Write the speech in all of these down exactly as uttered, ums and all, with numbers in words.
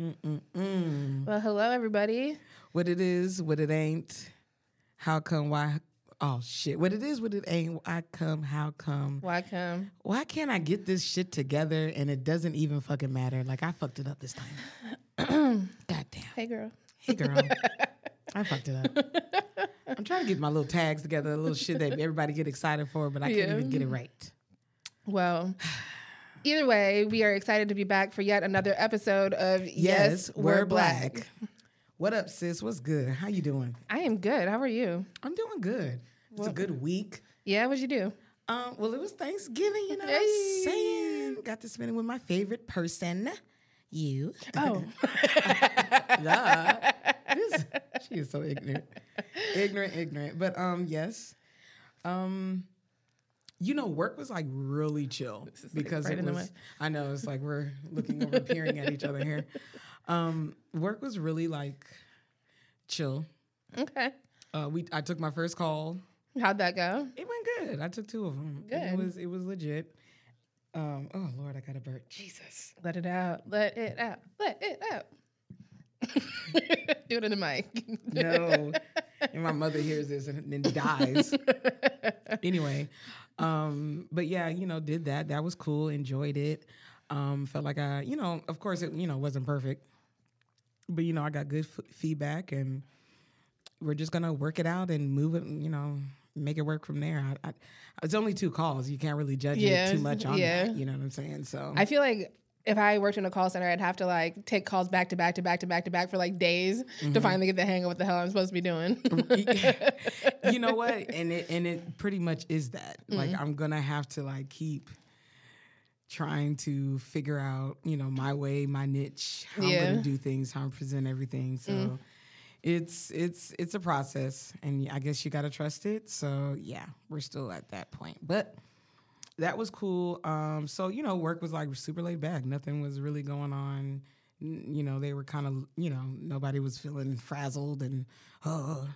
Mm-mm-mm. Well, hello, everybody. What it is, what it ain't, how come, why, oh, shit. What it is, what it ain't, why come, how come. Why come? Why can't I get this shit together and it doesn't even fucking matter? Like, I fucked it up this time. Goddamn. Hey, girl. Hey, girl. I fucked it up. I'm trying to get my little tags together, a little shit that everybody get excited for, but I yeah. can't even get it right. Well... Either way, we are excited to be back for yet another episode of Yes, yes We're, We're Black. Black. What up, sis? What's good? How you doing? I am good. How are you? I'm doing good. It's well, a good week. Yeah, what'd you do? Um, well, it was Thanksgiving, you know what I'm saying? Got to spend it with my favorite person, you. Oh. Yeah. This, she is so ignorant. Ignorant, ignorant. But um, yes. Um... You know, work was like really chill because like right it was, I know it's like we're looking over, peering at each other here. Um, work was really like chill. Okay. Uh, we I took my first call. How'd that go? It went good. I took two of them. Good. It was, it was legit. Um, oh, Lord, I got a burp. Jesus. Let it out. Let it out. Let it out. Do it in the mic. No. And my mother hears this and then dies. Anyway. Um, but yeah, you know, did that. That was cool. Enjoyed it. Um, felt like I, you know, of course it, you know, wasn't perfect, but you know, I got good f- feedback and we're just going to work it out and move it, you know, make it work from there. I, I, it's only two calls. You can't really judge yeah, it too much on yeah. that. You know what I'm saying? So I feel like if I worked in a call center, I'd have to like take calls back to back to back to back to back for like days mm-hmm. to finally get the hang of what the hell I'm supposed to be doing. You know what? And it and it pretty much is that. Mm-hmm. Like I'm gonna have to like keep trying to figure out, you know, my way, my niche, how yeah. I'm gonna do things, how I present everything. So mm. it's it's it's a process, and I guess you gotta trust it. So yeah, we're still at that point, but. That was cool. Um, so, you know, work was like super laid back. Nothing was really going on. N- you know, they were kind of, you know, nobody was feeling frazzled and, oh.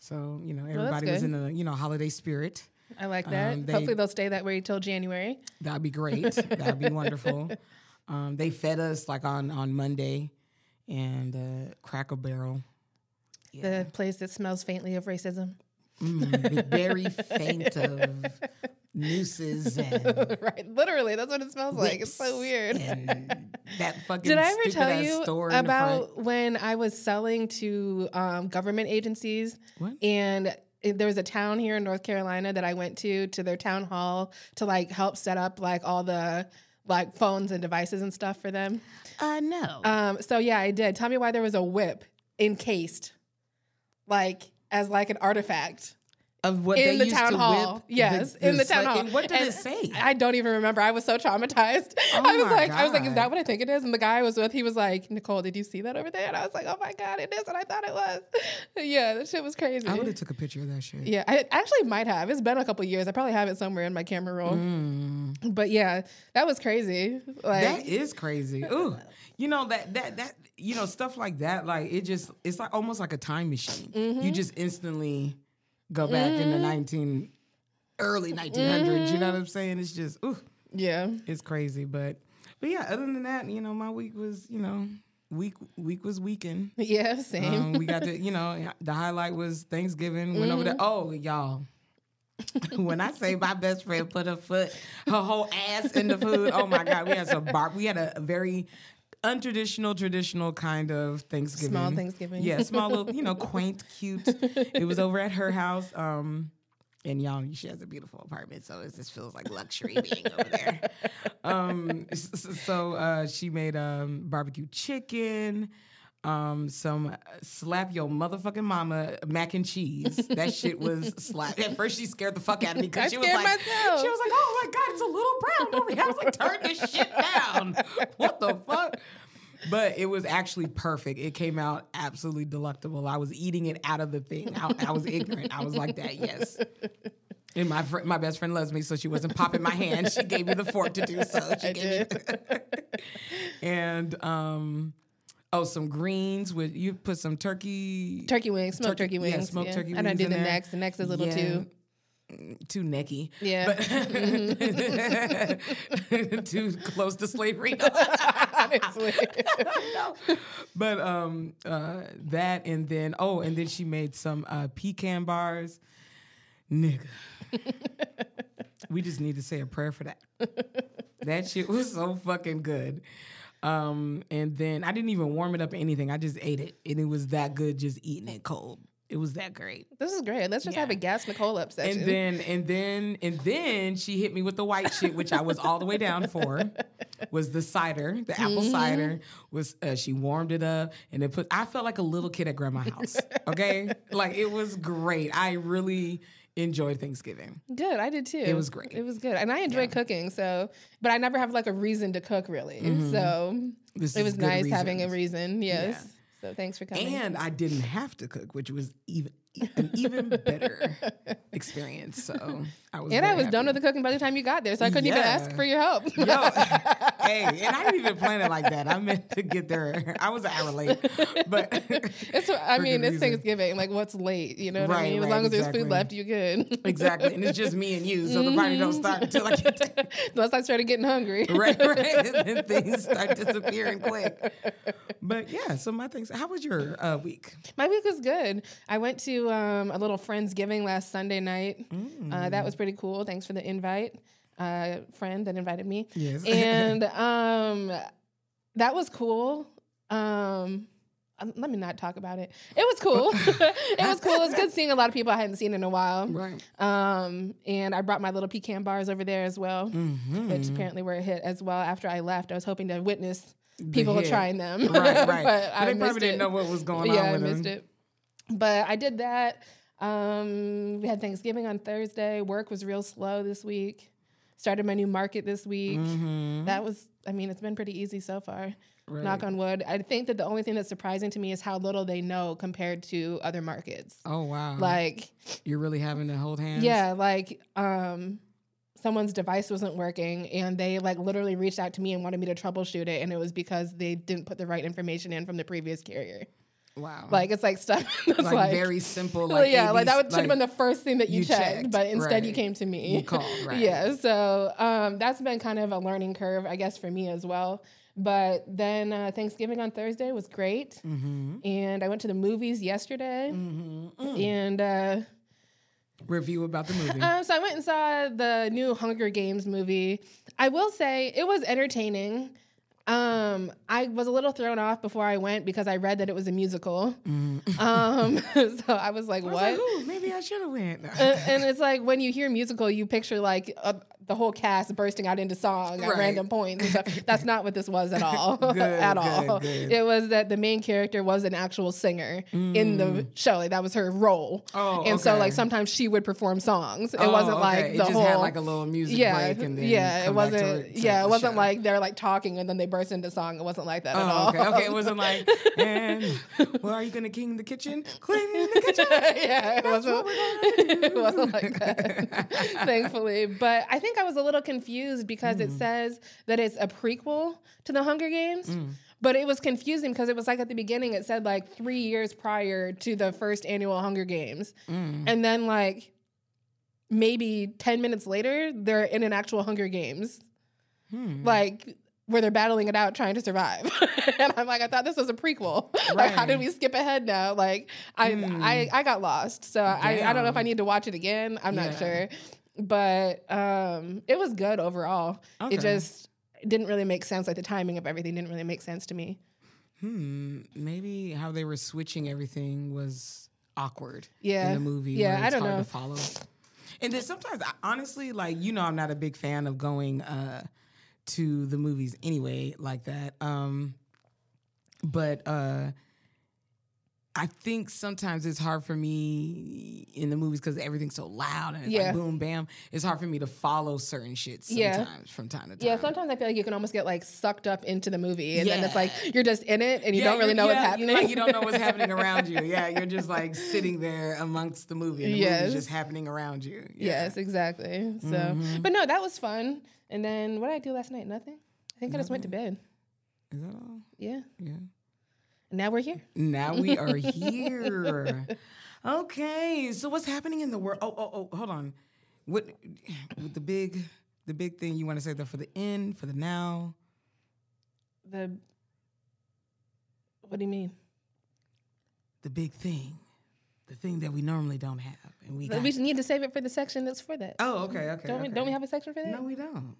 So, you know, everybody well, was in a, you know, holiday spirit. I like that. Um, they, Hopefully they'll stay that way till January. That'd be great. That'd be wonderful. Um, they fed us like on, on Monday and uh, Cracker Barrel. Yeah. The place that smells faintly of racism. Mm, very faint of... nooses and right, literally, that's what it smells like. It's so weird. And that fucking did I ever tell you about when I was selling to um, government agencies? What? And there was a town here in North Carolina that I went to to their town hall to like help set up like all the like phones and devices and stuff for them. Uh, no. Um. So yeah, I did. Tell me why there was a whip encased, like as like an artifact. Of what in they the used town to hall, whip yes, the, the in the town hall. And what did and it say? I don't even remember. I was so traumatized. Oh I was like, God. I was like, is that what I think it is? And the guy I was with, he was like, Nicole, did you see that over there? And I was like, oh my God, it is what I thought it was. Yeah, that shit was crazy. I would have took a picture of that shit. Yeah, I actually might have. It's been a couple of years. I probably have it somewhere in my camera roll. Mm. But yeah, that was crazy. Like, that is crazy. Ooh, you know that that that you know stuff like that. Like it just, it's like almost like a time machine. Mm-hmm. You just instantly. Go back mm. in the nineteen early nineteen hundreds. Mm. You know what I'm saying? It's just, ooh, yeah, it's crazy. But, but yeah. Other than that, you know, my week was, you know, week week was weekend. Yeah, same. Um, we got to, you know, the highlight was Thanksgiving. Mm. Went over there. Oh, y'all. When I say my best friend put her foot, her whole ass in the food. Oh my God, we had some bar. We had a very. Untraditional, traditional kind of Thanksgiving. Small Thanksgiving. Yeah, small little, you know, quaint, cute. It was over at her house. Um, and y'all, she has a beautiful apartment, so it just feels like luxury being over there. Um, so uh, she made um, barbecue chicken, um, some slap your motherfucking mama mac and cheese. That shit was slap. At first, she scared the fuck out of me because she was like, myself. She was like, oh my God, it's a little brown over here. I was like, turn this shit down. What the fuck? But it was actually perfect. It came out absolutely delectable. I was eating it out of the thing. I, I was ignorant. I was like that, yes. And my fr- my best friend loves me, so she wasn't popping my hand. She gave me the fork to do so. She I gave did. Me and um, oh, some greens with you put some turkey turkey wings, smoked turkey, turkey wings, yeah, smoked yeah. turkey wings. And I do the there. necks. The necks is a little yeah. too. Too necky. Yeah. But mm-hmm. Too close to slavery. honestly. But um, uh, that and then, oh, and then she made some uh, pecan bars. Nigga. We just need to say a prayer for that. That shit was so fucking good. Um, and then I didn't even warm it up or anything. I just ate it. And it was that good just eating it cold. It was that great. This is great. Let's just yeah. have a gas Nicole up session. And then, and then, and then she hit me with the white shit, which I was all the way down for. Was the cider, the mm-hmm. apple cider? Was uh, she warmed it up and it put? I felt like a little kid at grandma's house. Okay, like it was great. I really enjoyed Thanksgiving. Good, I did too. It was great. It was good, and I enjoy yeah. cooking. So, but I never have like a reason to cook really. Mm-hmm. So this it was nice reasons. having a reason. Yes. Yeah. So thanks for coming. And I didn't have to cook, which was even an even better experience. So I was And I was happy. done with the cooking by the time you got there, so I couldn't yeah. even ask for your help. Yo, hey, and I didn't even plan it like that. I meant to get there. I was an hour late, but it's. I mean, it's reason. Thanksgiving. Like, what's late? You know what right, I mean? As right, long as exactly. there's food left, you're good. Exactly, and it's just me and you, so mm-hmm. the party don't start until I get there. Unless I started getting hungry. Right, right, and then things start disappearing quick. But yeah, so my things. How was your uh, week? My week was good. I went to. Um, a little Friendsgiving last Sunday night. Mm. Uh, that was pretty cool. Thanks for the invite, uh, friend that invited me. Yes. And um, that was cool. Um, let me not talk about it. It was cool. It was cool. It was good seeing a lot of people I hadn't seen in a while. Right. Um, and I brought my little pecan bars over there as well, mm-hmm. which apparently were a hit as well. After I left, I was hoping to witness people trying them. Right, right. but but I they probably it. didn't know what was going yeah, on with them. Yeah, I missed them. it. But I did that. Um, we had Thanksgiving on Thursday. Work was real slow this week. Started my new market this week. Mm-hmm. That was, I mean, it's been pretty easy so far. Right. Knock on wood. I think that the only thing that's surprising to me is how little they know compared to other markets. Oh, wow. Like, you're really having to hold hands? Yeah, like, um... someone's device wasn't working and they like literally reached out to me and wanted me to troubleshoot it. And it was because they didn't put the right information in from the previous carrier. Wow. Like it's like stuff that's like, like very simple. Like yeah, A B C, like that would, should have like, been the first thing that you, you checked, checked, but instead right. you came to me. You called, right. Yeah. So um, that's been kind of a learning curve, I guess, for me as well. But then uh, Thanksgiving on Thursday was great. Mm-hmm. And I went to the movies yesterday mm-hmm. mm. and, uh, review about the movie. Um, so I went and saw the new Hunger Games movie. I will say it was entertaining. Um, I was a little thrown off before I went because I read that it was a musical. Mm. Um, so I was like, I was what? Like, maybe I should have went. uh, and it's like when you hear musical, you picture like a, the whole cast bursting out into song right. at random points. And stuff. That's not what this was at all. good, at good, all. Good. It was that the main character was an actual singer mm. in the show. Like that was her role. Oh, and okay. so like sometimes she would perform songs. It oh, wasn't okay. like the it just whole had like a little music yeah, break and then yeah, it wasn't to, to yeah, it wasn't show. Like they're like talking and then they burst into song. It wasn't like that oh, at all. Okay. okay, it wasn't like, and well, are you gonna clean the kitchen? Clean the kitchen. yeah, it That's wasn't. It wasn't like that. Thankfully, but I think. I was a little confused because mm. it says that it's a prequel to The Hunger Games, mm. but it was confusing because it was like at the beginning it said like three years prior to the first annual Hunger Games, mm. and then like maybe ten minutes later they're in an actual Hunger Games, mm. like where they're battling it out trying to survive, and I'm like I thought this was a prequel. Right. Like how did we skip ahead now? Like I mm. I, I got lost, so I, I don't know if I need to watch it again. I'm yeah. not sure. But um, it was good overall. Okay. It just didn't really make sense. Like the timing of everything didn't really make sense to me. Hmm. Maybe how they were switching everything was awkward yeah. in the movie. Yeah, I don't know. It's hard to follow. And then sometimes, I, honestly, like, you know, I'm not a big fan of going uh, to the movies anyway like that. Um, but... Uh, I think sometimes it's hard for me in the movies because everything's so loud and it's yeah. like boom, bam. It's hard for me to follow certain shit sometimes yeah. from time to time. Yeah, sometimes I feel like you can almost get like sucked up into the movie and yeah. then it's like you're just in it and you yeah, don't really know yeah, what's happening. You, like, you don't know what's happening around you. Yeah, you're just like sitting there amongst the movie and the yes. movie's just happening around you. Yeah. Yes, exactly. So, mm-hmm. But no, that was fun. And then what did I do last night? Nothing. I think Nothing. I just went to bed. Is that all? Yeah. Yeah. Now we're here. Now we are here. Okay, so what's happening in the world? Oh, oh, oh, hold on. What, what the big, the big thing you want to say that for the end, for the now? The, what do you mean? The big thing. The thing that we normally don't have. And we, so we need to save it for the section that's for that. Oh, okay, okay. Don't, okay. We, don't we have a section for that? No, we don't.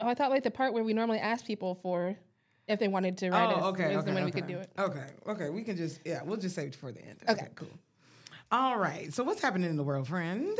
Oh, I thought like the part where we normally ask people for if they wanted to write us. Oh, okay, okay, okay. When we could do it. Okay, okay. We can just, yeah, we'll just save it for the end. Okay, okay, cool. All right. So what's happening in the world, friend?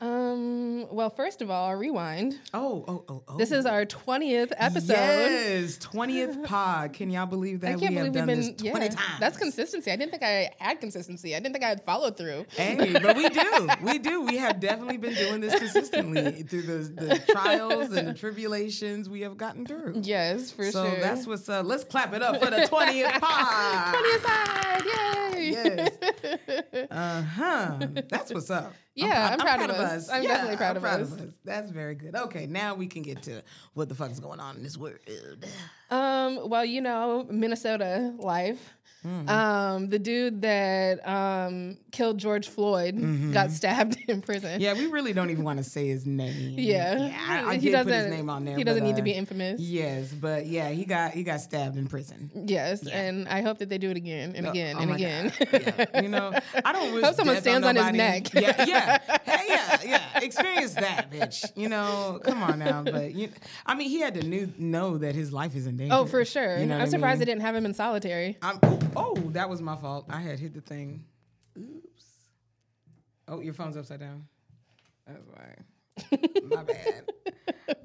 Um. Well, first of all, rewind. Oh, oh, oh, oh. This is our twentieth episode. Yes, twentieth pod. Can y'all believe that? I can't we believe have we've done been, this twenty yeah, times. That's consistency. I didn't think I had consistency. I didn't think I had followed through. Hey, but we do. We do. We have definitely been doing this consistently through the, the trials and the tribulations we have gotten through. Yes, for so sure. So that's what's up. Uh, let's clap it up for the twentieth pod. twentieth pod. Yay. Yes. Uh, Huh? That's what's up. Yeah, I'm, I'm, I'm proud, proud of us. us. I'm yeah, definitely proud, of, proud us. of us. That's very good. Okay, now we can get to what the fuck's going on in this world. Um, well, you know, Minnesota life. Mm-hmm. Um, the dude that um killed George Floyd mm-hmm. got stabbed in prison. Yeah, we really don't even want to say his name. Yeah, yeah I, I he did put his name on there. He doesn't but, need uh, to be infamous. Yes, but yeah, he got he got stabbed in prison. Yes, yeah. And I hope that they do it again and oh, again oh and again. Yeah. You know, I don't wish hope someone stands on, on his neck. Yeah, yeah, hey, yeah, yeah. Experience that, bitch. You know, come on now. But you, I mean, he had to knew, know that his life is in danger. Oh, for sure. You know I'm surprised I mean? they didn't have him in solitary. I'm, Oh, that was my fault. I had hit the thing. Oops. Oh, your phone's upside down. That's right. My bad.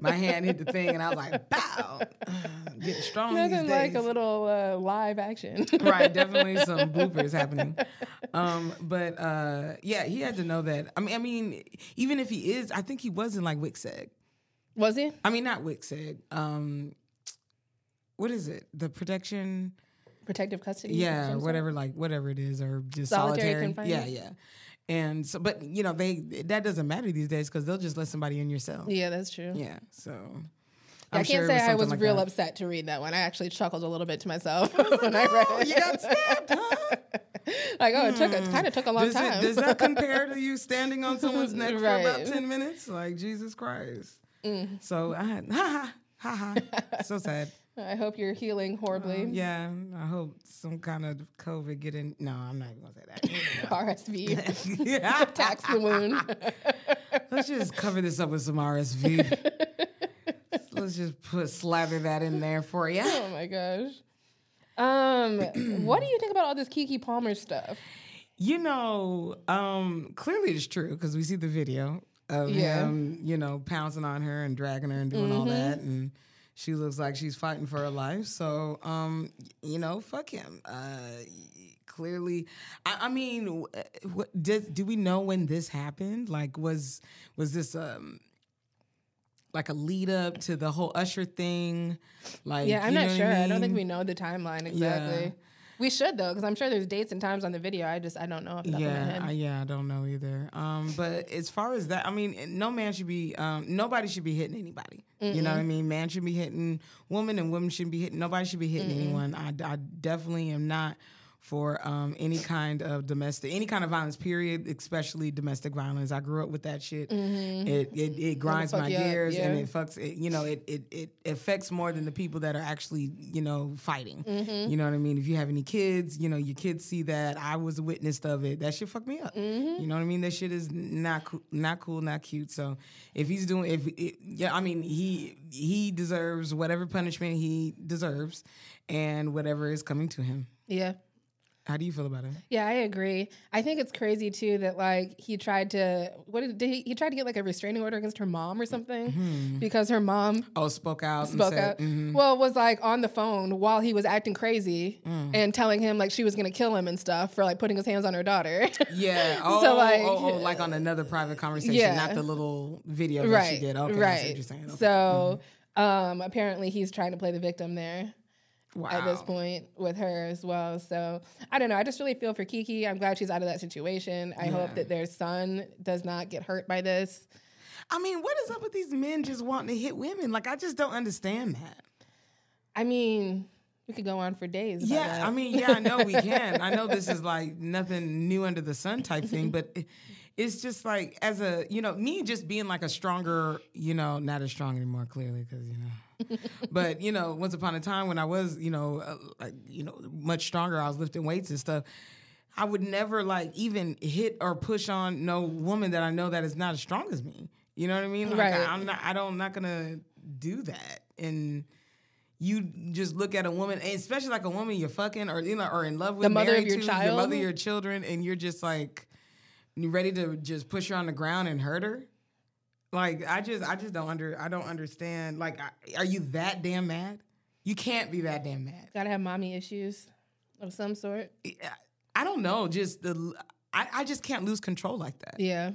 My hand hit the thing, and I was like, "Bow!" Getting strong. Nothing these days. Like a little uh, live action. Right. Definitely some bloopers happening. Um, but uh, yeah, he had to know that. I mean, I mean, even if he is, I think he was in like W C A G. Was he? I mean, not W C A G. Um, what is it? The protection. Protective custody, yeah, whatever, like whatever it is, or just solitary, solitary. yeah, yeah. And so, but you know, they that doesn't matter these days because they'll just let somebody in your cell. Yeah, that's true. Yeah, so yeah, I can't sure say was I was like real that. upset to read that one. I actually chuckled a little bit to myself when I read it. You got stabbed, huh? Like, oh, it took a, kind of took a long does it, time. Does that compare to you standing on someone's neck right. for about ten minutes? Like, Jesus Christ. Mm. So I had ha ha ha ha. So sad. I hope you're healing horribly. Um, yeah, I hope some kind of COVID get in. No, I'm not going to say that. R S V. Yeah. Attacks the wound. Let's just cover this up with some R S V. Let's just put slather that in there for you. Oh, my gosh. Um, what do you think about all this Keke Palmer stuff? You know, um, clearly it's true because we see the video of yeah. him, you know, pouncing on her and dragging her and doing mm-hmm. all that and... She looks like she's fighting for her life. So, um, you know, fuck him. Uh, clearly, I, I mean, what, did, do we know when this happened? Like, was was this um, like a lead up to the whole Usher thing? Like, yeah, I'm not sure. I mean? I don't think we know the timeline exactly. Yeah. We should though, because I'm sure there's dates and times on the video. I just I don't know. Off the top yeah, of my head. yeah, I don't know either. Um, but as far as that, I mean, no man should be, um, nobody should be hitting anybody. Mm-mm. You know what I mean? Man should be hitting women, and women shouldn't be hitting. Nobody should be hitting Mm-mm. anyone. I, I definitely am not for um, any kind of domestic, any kind of violence. Period, especially domestic violence. I grew up with that shit. Mm-hmm. It, it it grinds my gears yeah. and it fucks. It, you know, it it it affects more than the people that are actually you know fighting. Mm-hmm. You know what I mean? If you have any kids, you know your kids see that. I was a witness of it. That shit fucked me up. Mm-hmm. You know what I mean? That shit is not cool, not cool, not cute. So if he's doing, if it, yeah, I mean he he deserves whatever punishment he deserves, and whatever is coming to him. Yeah. How do you feel about it? Yeah, I agree. I think it's crazy too that like he tried to what did, did he, he tried to get like a restraining order against her mom or something mm-hmm. because her mom oh spoke out spoke and said, out mm-hmm. well was like on the phone while he was acting crazy mm. and telling him like she was gonna kill him and stuff for like putting his hands on her daughter. Yeah. Oh, so, like, oh, oh like on another private conversation, yeah. not the little video that right, she did. Okay, right. That's interesting. Okay. So mm-hmm. um, apparently he's trying to play the victim there. Wow. At this point with her as well. So I don't know. I just really feel for Keke. I'm glad she's out of that situation. I yeah. hope that their son does not get hurt by this. I mean, what is up with these men just wanting to hit women? Like, I just don't understand that. I mean, we could go on for days. Yeah, that. I mean, yeah, I know we can. I know this is like nothing new under the sun type thing, but... It, It's just like, as a, you know, me just being like a stronger, you know, not as strong anymore, clearly, because, you know, But, you know, once upon a time when I was, you know, uh, like, you know, much stronger, I was lifting weights and stuff. I would never, like, even hit or push on no woman that I know that is not as strong as me. You know what I mean? Like, right. I, I'm not, I don't, I'm not going to do that. And you just look at a woman, especially like a woman you're fucking or, you know, or in love with, the mother of your to, child, the mother of your children, and you're just like, you ready to just push her on the ground and hurt her? Like, I just, I just don't under, I don't understand. Like, I, are you that damn mad? You can't be that damn mad. Gotta have mommy issues of some sort. Yeah. I don't know, just the I, I just can't lose control like that. Yeah.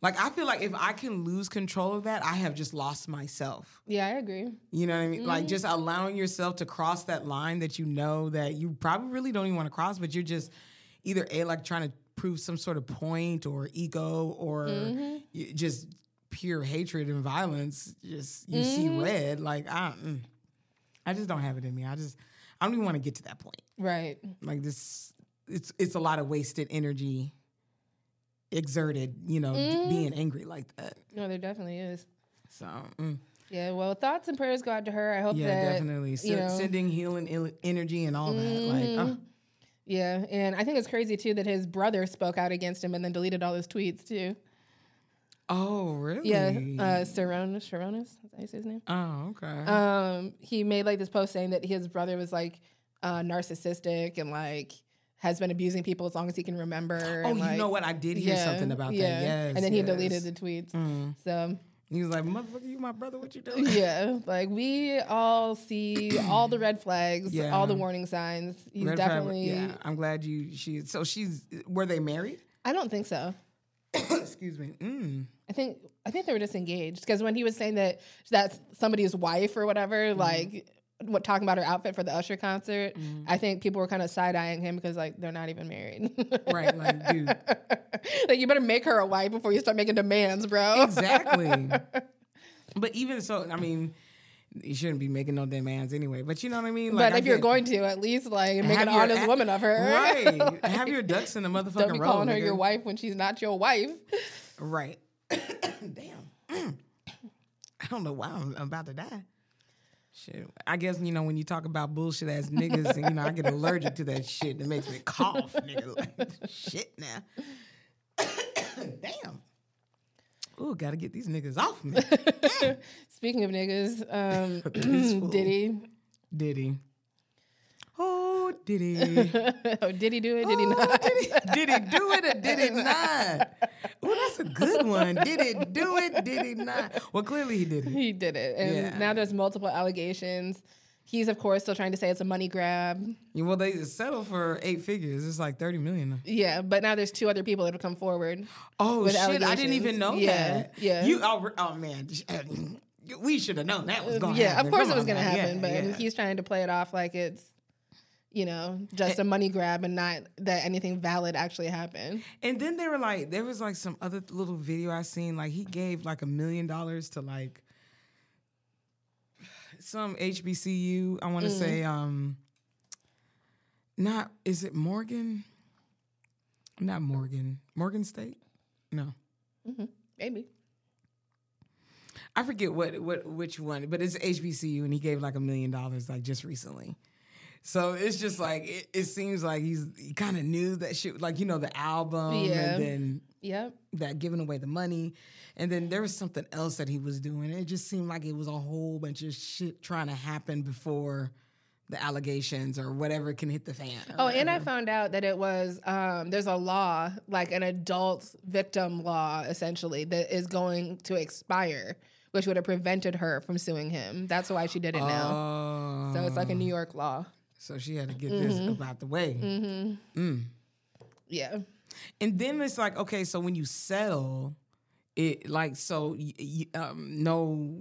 Like, I feel like if I can lose control of that, I have just lost myself. Yeah, I agree. You know what I mean? Mm-hmm. Like, just allowing yourself to cross that line that you know that you probably really don't even want to cross, but you're just either A, like trying to prove some sort of point or ego or mm-hmm. just pure hatred and violence. Just, you mm-hmm. see red. Like, I, mm, I just don't have it in me. I just, I don't even want to get to that point. Right. Like, this... It's it's a lot of wasted energy exerted, you know, mm. being angry like that. No, there definitely is. So, mm. yeah, well, thoughts and prayers go out to her. I hope yeah, that, definitely. S- you know, sending healing il- energy and all mm-hmm. that. Like, oh. Yeah, and I think it's crazy, too, that his brother spoke out against him and then deleted all his tweets, too. Oh, really? Yeah, uh, Sharonis, Sharonis, is that how you say his name? Oh, okay. Um, he made, like, this post saying that his brother was, like, uh, narcissistic and, like, has been abusing people as long as he can remember. Oh, and like, you know what? I did hear yeah, something about yeah. that, yes. And then yes. he deleted the tweets. Mm. So he was like, motherfucker, you my brother, what you doing? Yeah, like, we all see all the red flags, yeah. all the warning signs. He's red definitely... Flag, yeah, I'm glad you... She. So she's... Were they married? I don't think so. Excuse me. Mm. I think I think they were just engaged. Because when he was saying that that's somebody's wife or whatever, mm. like... What, talking about her outfit for the Usher concert, mm-hmm. I think people were kind of side-eyeing him because, like, they're not even married. Right, like, dude. Like, you better make her a wife before you start making demands, bro. Exactly. But even so, I mean, you shouldn't be making no demands anyway, but you know what I mean? Like, but if I you're going to, at least, like, make an your, honest at, woman of her. Right. Like, have your ducks in the motherfucking row. Don't be road, calling her nigga. Your wife when she's not your wife. Right. Damn. Mm. I don't know why I'm about to die. Shit. I guess, you know, when you talk about bullshit ass niggas, and, you know, I get allergic to that shit. It makes me cough, nigga. Like, shit now. Damn. Ooh, gotta get these niggas off me. Speaking of niggas, um, Diddy. Diddy. Oh, Diddy. Oh, did he do it? Did he not? Did he, did he do it or did he not? Well, that's a good one. Did he do it? Did he not? Well, clearly he did it. He did it. And yeah. now there's multiple allegations. He's, of course, still trying to say it's a money grab. Yeah, well, they settled for eight figures. It's like thirty million dollars now. Yeah, but now there's two other people that have come forward. Oh, shit. I didn't even know yeah, that. Yeah. You, oh, oh, man. We should have known that was going to yeah, happen. Yeah, of course it was going to happen. Yeah, but yeah. he's trying to play it off like it's, you know, just a money grab and not that anything valid actually happened. And then they were like, there was like some other little video I seen, like he gave like a million dollars to like some H B C U, I want to mm. say, um, not, is it Morgan? Not Morgan. Morgan State? No. Mm-hmm. Maybe. I forget what, what which one, but it's H B C U and he gave like a million dollars like just recently. So it's just like, it, it seems like he's he kind of knew that shit, like, you know, the album yeah. and then yep. that giving away the money. And then there was something else that he was doing. It just seemed like it was a whole bunch of shit trying to happen before the allegations or whatever can hit the fan. Oh, whatever. And I found out that it was, um, there's a law, like an adult victim law, essentially, that is going to expire, which would have prevented her from suing him. That's why she did it oh. now. So it's like a New York law. So she had to get mm-hmm. this about the way. Mm-hmm. Mm. Yeah. And then it's like, okay, so when you settle, it like, so um, no,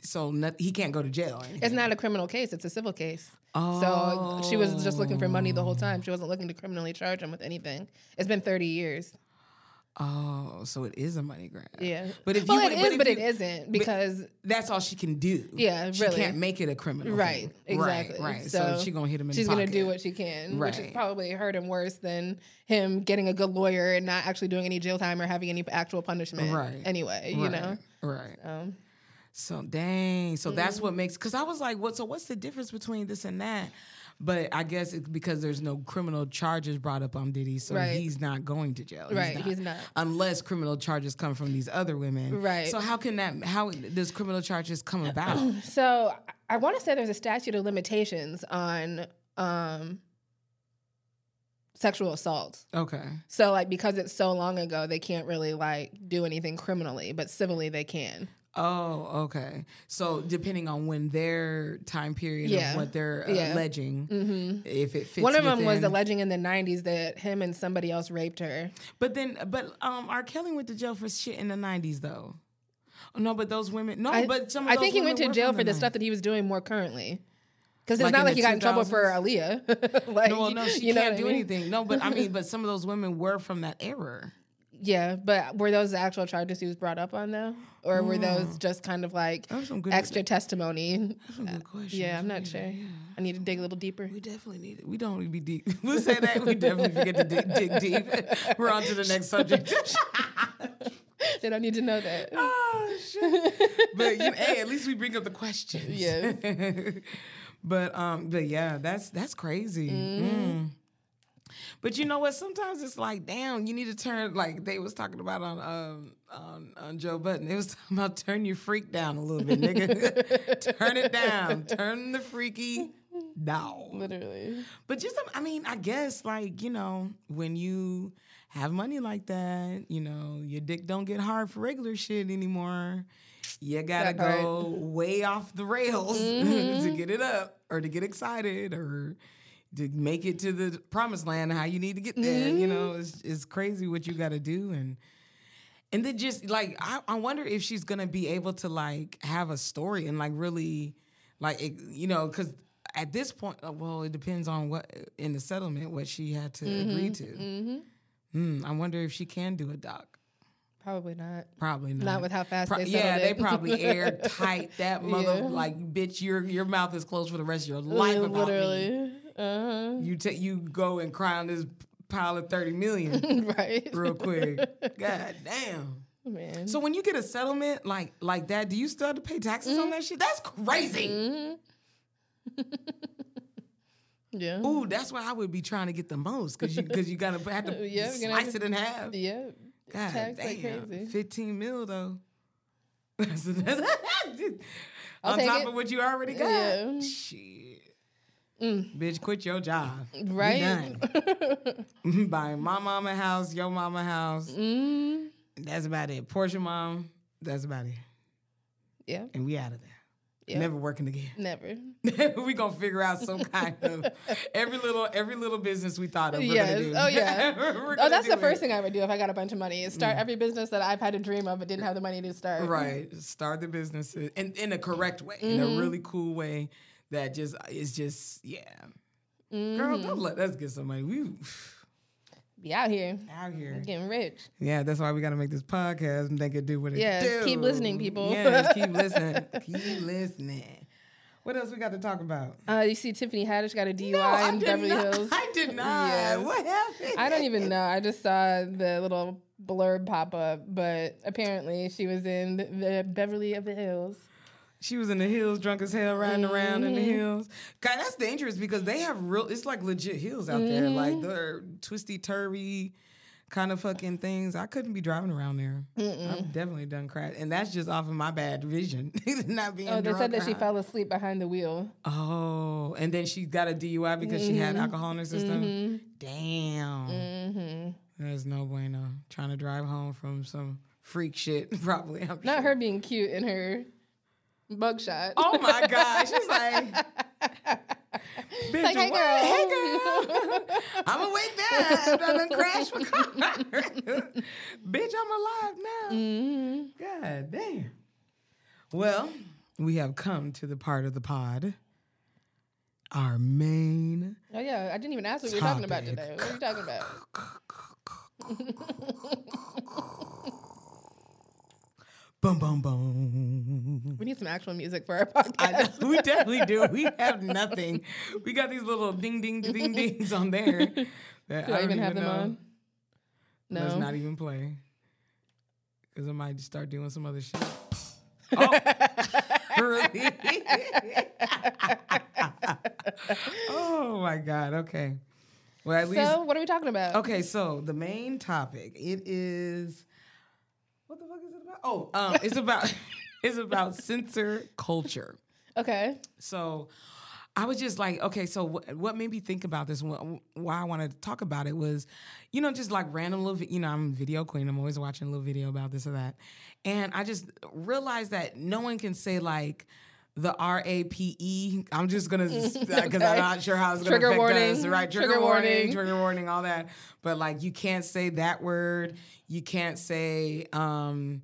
so not, he can't go to jail. It's not a criminal case. It's a civil case. Oh. So she was just looking for money the whole time. She wasn't looking to criminally charge him with anything. It's been thirty years. Oh, so it is a money grab. Yeah. But if well, you, it but is, if but you, it isn't because... That's all she can do. Yeah, really. She can't make it a criminal right, thing. Exactly. Right, right. So, so she's going to hit him in she's the pocket. She's going to do what she can, right. which is probably hurt him worse than him getting a good lawyer and not actually doing any jail time or having any actual punishment right. anyway, you right. know? Right. Um, So dang, so mm-hmm. that's what makes, because I was like, what? So what's the difference between this and that? But I guess it's because there's no criminal charges brought up on Diddy, so right. he's not going to jail. He's right, not, he's not. Unless criminal charges come from these other women. Right. So how can that, how does criminal charges come about? So I want to say there's a statute of limitations on um, sexual assault. Okay. So like because it's so long ago, they can't really like do anything criminally, but civilly they can. Oh, okay. So depending on when their time period yeah. of what they're uh, yeah. alleging, mm-hmm. if it fits One of within. Them was alleging in the nineties that him and somebody else raped her. But then, but um, R. Kelly went to jail for shit in the nineties, though. No, but those women, no, I, but some of I those think he went to jail for the, the stuff that he was doing more currently. Because it's like not like he got in trouble for Aaliyah. like, no, well, no, she you can't do I mean? anything. No, but I mean, but some of those women were from that era. Yeah, but were those the actual charges he was brought up on, though? Or were those just kind of like extra testimony? That's some good questions. Yeah, I'm not sure. Yeah. I need to dig a little deeper. We definitely need it. We don't need to be deep. We'll say that. We definitely forget to dig, dig deep. We're on to the next subject. They don't need to know that. Oh, shit. But, you know, hey, at least we bring up the questions. Yeah. but, um, but, yeah, that's, that's crazy. Mm. Mm. But you know what? Sometimes it's like, damn, you need to turn, like they was talking about on um, on, on Joe Budden. It was talking about turn your freak down a little bit, nigga. Turn it down. Turn the freaky down. Literally. But just, I mean, I guess, like, you know, when you have money like that, you know, your dick don't get hard for regular shit anymore. You gotta go way off the rails mm-hmm. to get it up or to get excited or... to make it to the promised land, how you need to get there. Mm-hmm. You know, it's it's crazy what you got to do. And and then just, like, I, I wonder if she's going to be able to, like, have a story and, like, really, like, it, you know, because at this point, well, it depends on what, in the settlement, what she had to mm-hmm. agree to. Mm-hmm. Mm, I wonder if she can do a doc. Probably not. Probably not. Not with how fast Pro- they settled Yeah, it. They probably airtight that mother, yeah. like, bitch, your, your mouth is closed for the rest of your life Literally. about me. Uh-huh. You take you go and cry on this pile of thirty million right real quick. God damn. Man. So when you get a settlement like like that, do you still have to pay taxes mm-hmm. on that shit? That's crazy. Mm-hmm. yeah. Ooh, that's why I would be trying to get the most because you because you gotta have to yeah, slice have, it in half. Yeah. God Tax damn. Like crazy. fifteen mil though. that's, that's, on top it. of what you already got. Yeah. Shit. Mm. Bitch, quit your job. Right. Buying my mama house, your mama house. Mm. That's about it. Portia mom, that's about it. Yeah. And we out of there. Yep. Never working again. Never. We gonna figure out some kind of every little every little business we thought of. We're yes. gonna do. Oh yeah. oh, that's the first it. thing I would do if I got a bunch of money is start mm. every business that I've had a dream of but didn't have the money to start. Right. Start the business in in a correct way, mm-hmm. in a really cool way. That just it's just yeah, mm-hmm. girl. Don't let us get some money. We be out here, out here getting rich. Yeah, that's why we got to make this podcast and think it do what it yeah, do. Yeah, keep listening, people. Yeah, keep listening, keep listening. What else we got to talk about? Uh, you see, Tiffany Haddish got a D U I no, in Beverly not. Hills. I did not. Yes. What happened? I don't even know. I just saw the little blurb pop up, but apparently she was in the Beverly of the Hills. She was in the hills, drunk as hell, riding mm-hmm. around in the hills. God, that's dangerous because they have real, it's like legit hills out mm-hmm. there. Like they're twisty-turvy kind of fucking things. I couldn't be driving around there. Mm-mm. I'm definitely done crashed. And that's just off of my bad vision. Not being Oh, they said that crime. She fell asleep behind the wheel. Oh, and then she got a D U I because mm-hmm. she had alcohol in her system? Mm-hmm. Damn. Mm-hmm. There's no bueno. Trying to drive home from some freak shit, probably. I'm Not sure. her being cute in her... mugshot. Oh my gosh. She's like, bitch, like, hey, what? Girl. Hey, girl. I'm awake now. I done crashed my car. Bitch, I'm alive now. Mm-hmm. God damn. Well, we have come to the part of the pod. Our main. Oh, yeah. I didn't even ask what we were talking about today. What are you talking about? Boom, boom, boom. We need some actual music for our podcast. I, we definitely do. We have nothing. We got these little ding, ding, ding, dings on there. That do I, I don't even have them know. on? No. Let's not even play. Because I might start doing some other shit. Oh, really? Oh, my God. Okay. Well, at least, so, what are we talking about? Okay, so the main topic, it is... What the fuck is it about? Oh, um, it's about it's about censor culture. Okay. So I was just like, okay, so w- what made me think about this, wh- why I wanted to talk about it was, you know, just like random little, vi- you know, I'm a video queen. I'm always watching a little video about this or that. And I just realized that no one can say like the R A P E. I'm just going to, because I'm not sure how it's going to affect warning. us. Right? Trigger, trigger warning, warning, trigger warning, all that. But like, you can't say that word. You can't say, um,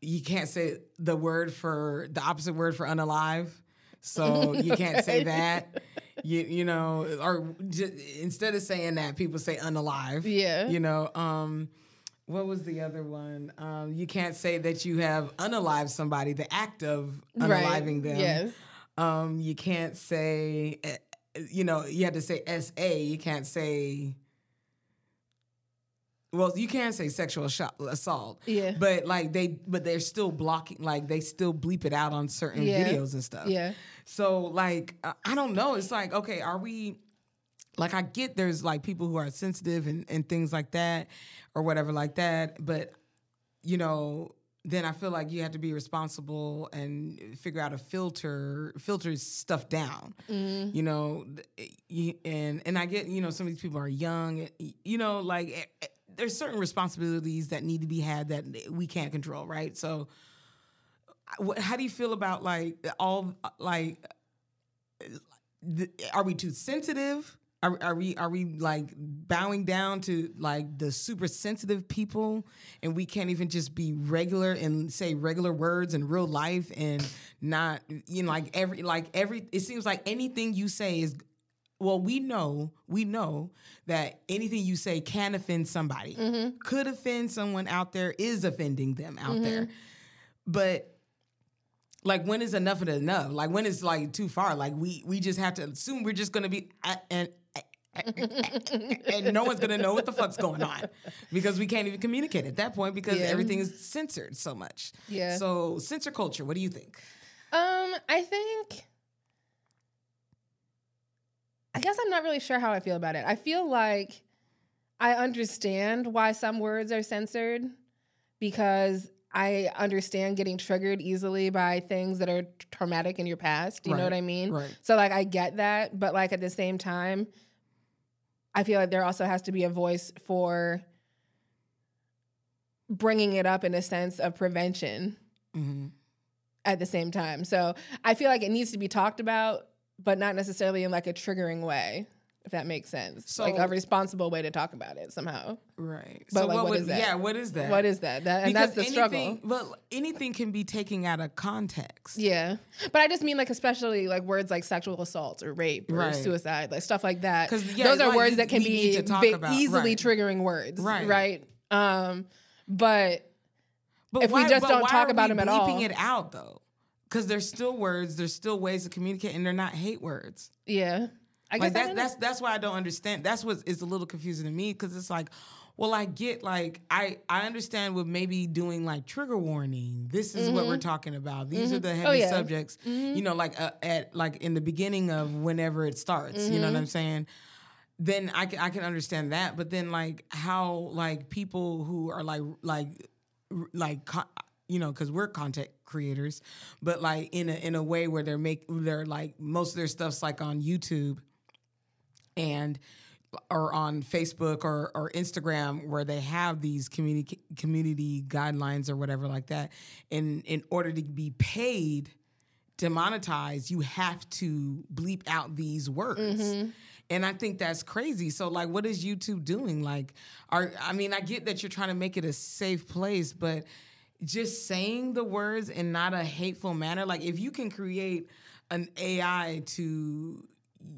you can't say the word for, the opposite word for unalive. So you can't okay. say that, you you know, or just, instead of saying that, people say unalive. Yeah. You know, um, what was the other one? Um, you can't say that you have unalived somebody, the act of unaliving right. them. Yes. Um, you can't say, you know, you have to say S A. You can't say, well, you can say sexual assault. Yeah. But like they, but they're still blocking, like they still bleep it out on certain yeah. videos and stuff. Yeah. So like, I don't know. It's like, okay, are we, like I get there's like people who are sensitive and, and things like that or whatever like that. But, you know, then I feel like you have to be responsible and figure out a filter, filter stuff down, mm. you know, and, and I get, you know, some of these people are young, you know, like there's certain responsibilities that need to be had that we can't control. Right. So how do you feel about like all like, are we too sensitive? Are, are we are we like bowing down to like the super sensitive people, and we can't even just be regular and say regular words in real life and not, you know, like every like every it seems like anything you say is, well, we know we know that anything you say can offend somebody, mm-hmm. could offend someone out there, is offending them out mm-hmm. there, but. Like, when is enough enough? Like, when is, like, too far? Like, we, we just have to assume we're just going to be... Uh, and, uh, and no one's going to know what the fuck's going on. Because we can't even communicate at that point because yeah. everything is censored so much. Yeah. So, censor culture, what do you think? Um, I think... I guess I'm not really sure how I feel about it. I feel like I understand why some words are censored because... I understand getting triggered easily by things that are traumatic in your past. You right, know what I mean? Right. So, like, I get that. But, like, at the same time, I feel like there also has to be a voice for bringing it up in a sense of prevention mm-hmm. at the same time. So I feel like it needs to be talked about, but not necessarily in, like, a triggering way. If that makes sense. So, like a responsible way to talk about it somehow. Right. But so like, what, what is that? Yeah, what is that? What is that? that and that's the anything, struggle. Well, anything can be taken out of context. Yeah. But I just mean like especially like words like sexual assault or rape or right. suicide, like stuff like that. Yeah, those are like, words that can be vi- easily right. triggering words. Right. Right. Um, but, but if why, we just don't talk about them at all. Why are we bleeping it out though? Because there's still words, there's still ways to communicate and they're not hate words. Yeah. I like guess that's, that's that's why I don't understand. That's what is a little confusing to me because it's like, well, I get like I, I understand with maybe doing like trigger warning. This is mm-hmm. what we're talking about. These mm-hmm. are the heavy oh, yeah. subjects. Mm-hmm. You know, like uh, at like in the beginning of whenever it starts. Mm-hmm. You know what I'm saying? Then I can, I can understand that. But then like how like people who are like like like. Con- you know, because we're content creators, but like in a in a way where they're make they're like most of their stuff's like on YouTube and or on Facebook or or Instagram where they have these community community guidelines or whatever like that. And in order to be paid to monetize, you have to bleep out these words. Mm-hmm. And I think that's crazy. So, like, what is YouTube doing? Like, are I mean, I get that you're trying to make it a safe place, but just saying the words in not a hateful manner. Like if you can create an A I to,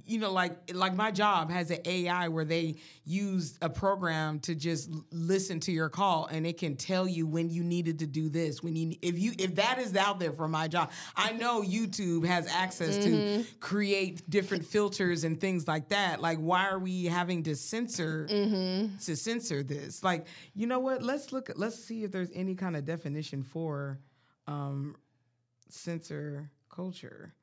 you know, like like my job has an A I where they use a program to just listen to your call and it can tell you when you needed to do this. When you if you if that is out there for my job, I know YouTube has access mm-hmm. to create different filters and things like that. Like why are we having to censor mm-hmm. to censor this? Like you know what? Let's look. Let's see if there's any kind of definition for um, censor culture.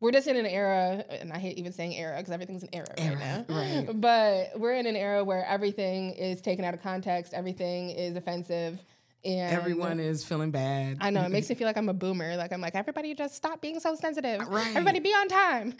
We're just in an era, and I hate even saying era because everything's an era, era right now. Right. But we're in an era where everything is taken out of context. Everything is offensive. And everyone is feeling bad. I know. It makes me feel like I'm a boomer. Like I'm like, everybody just stop being so sensitive. Right. Everybody be on time.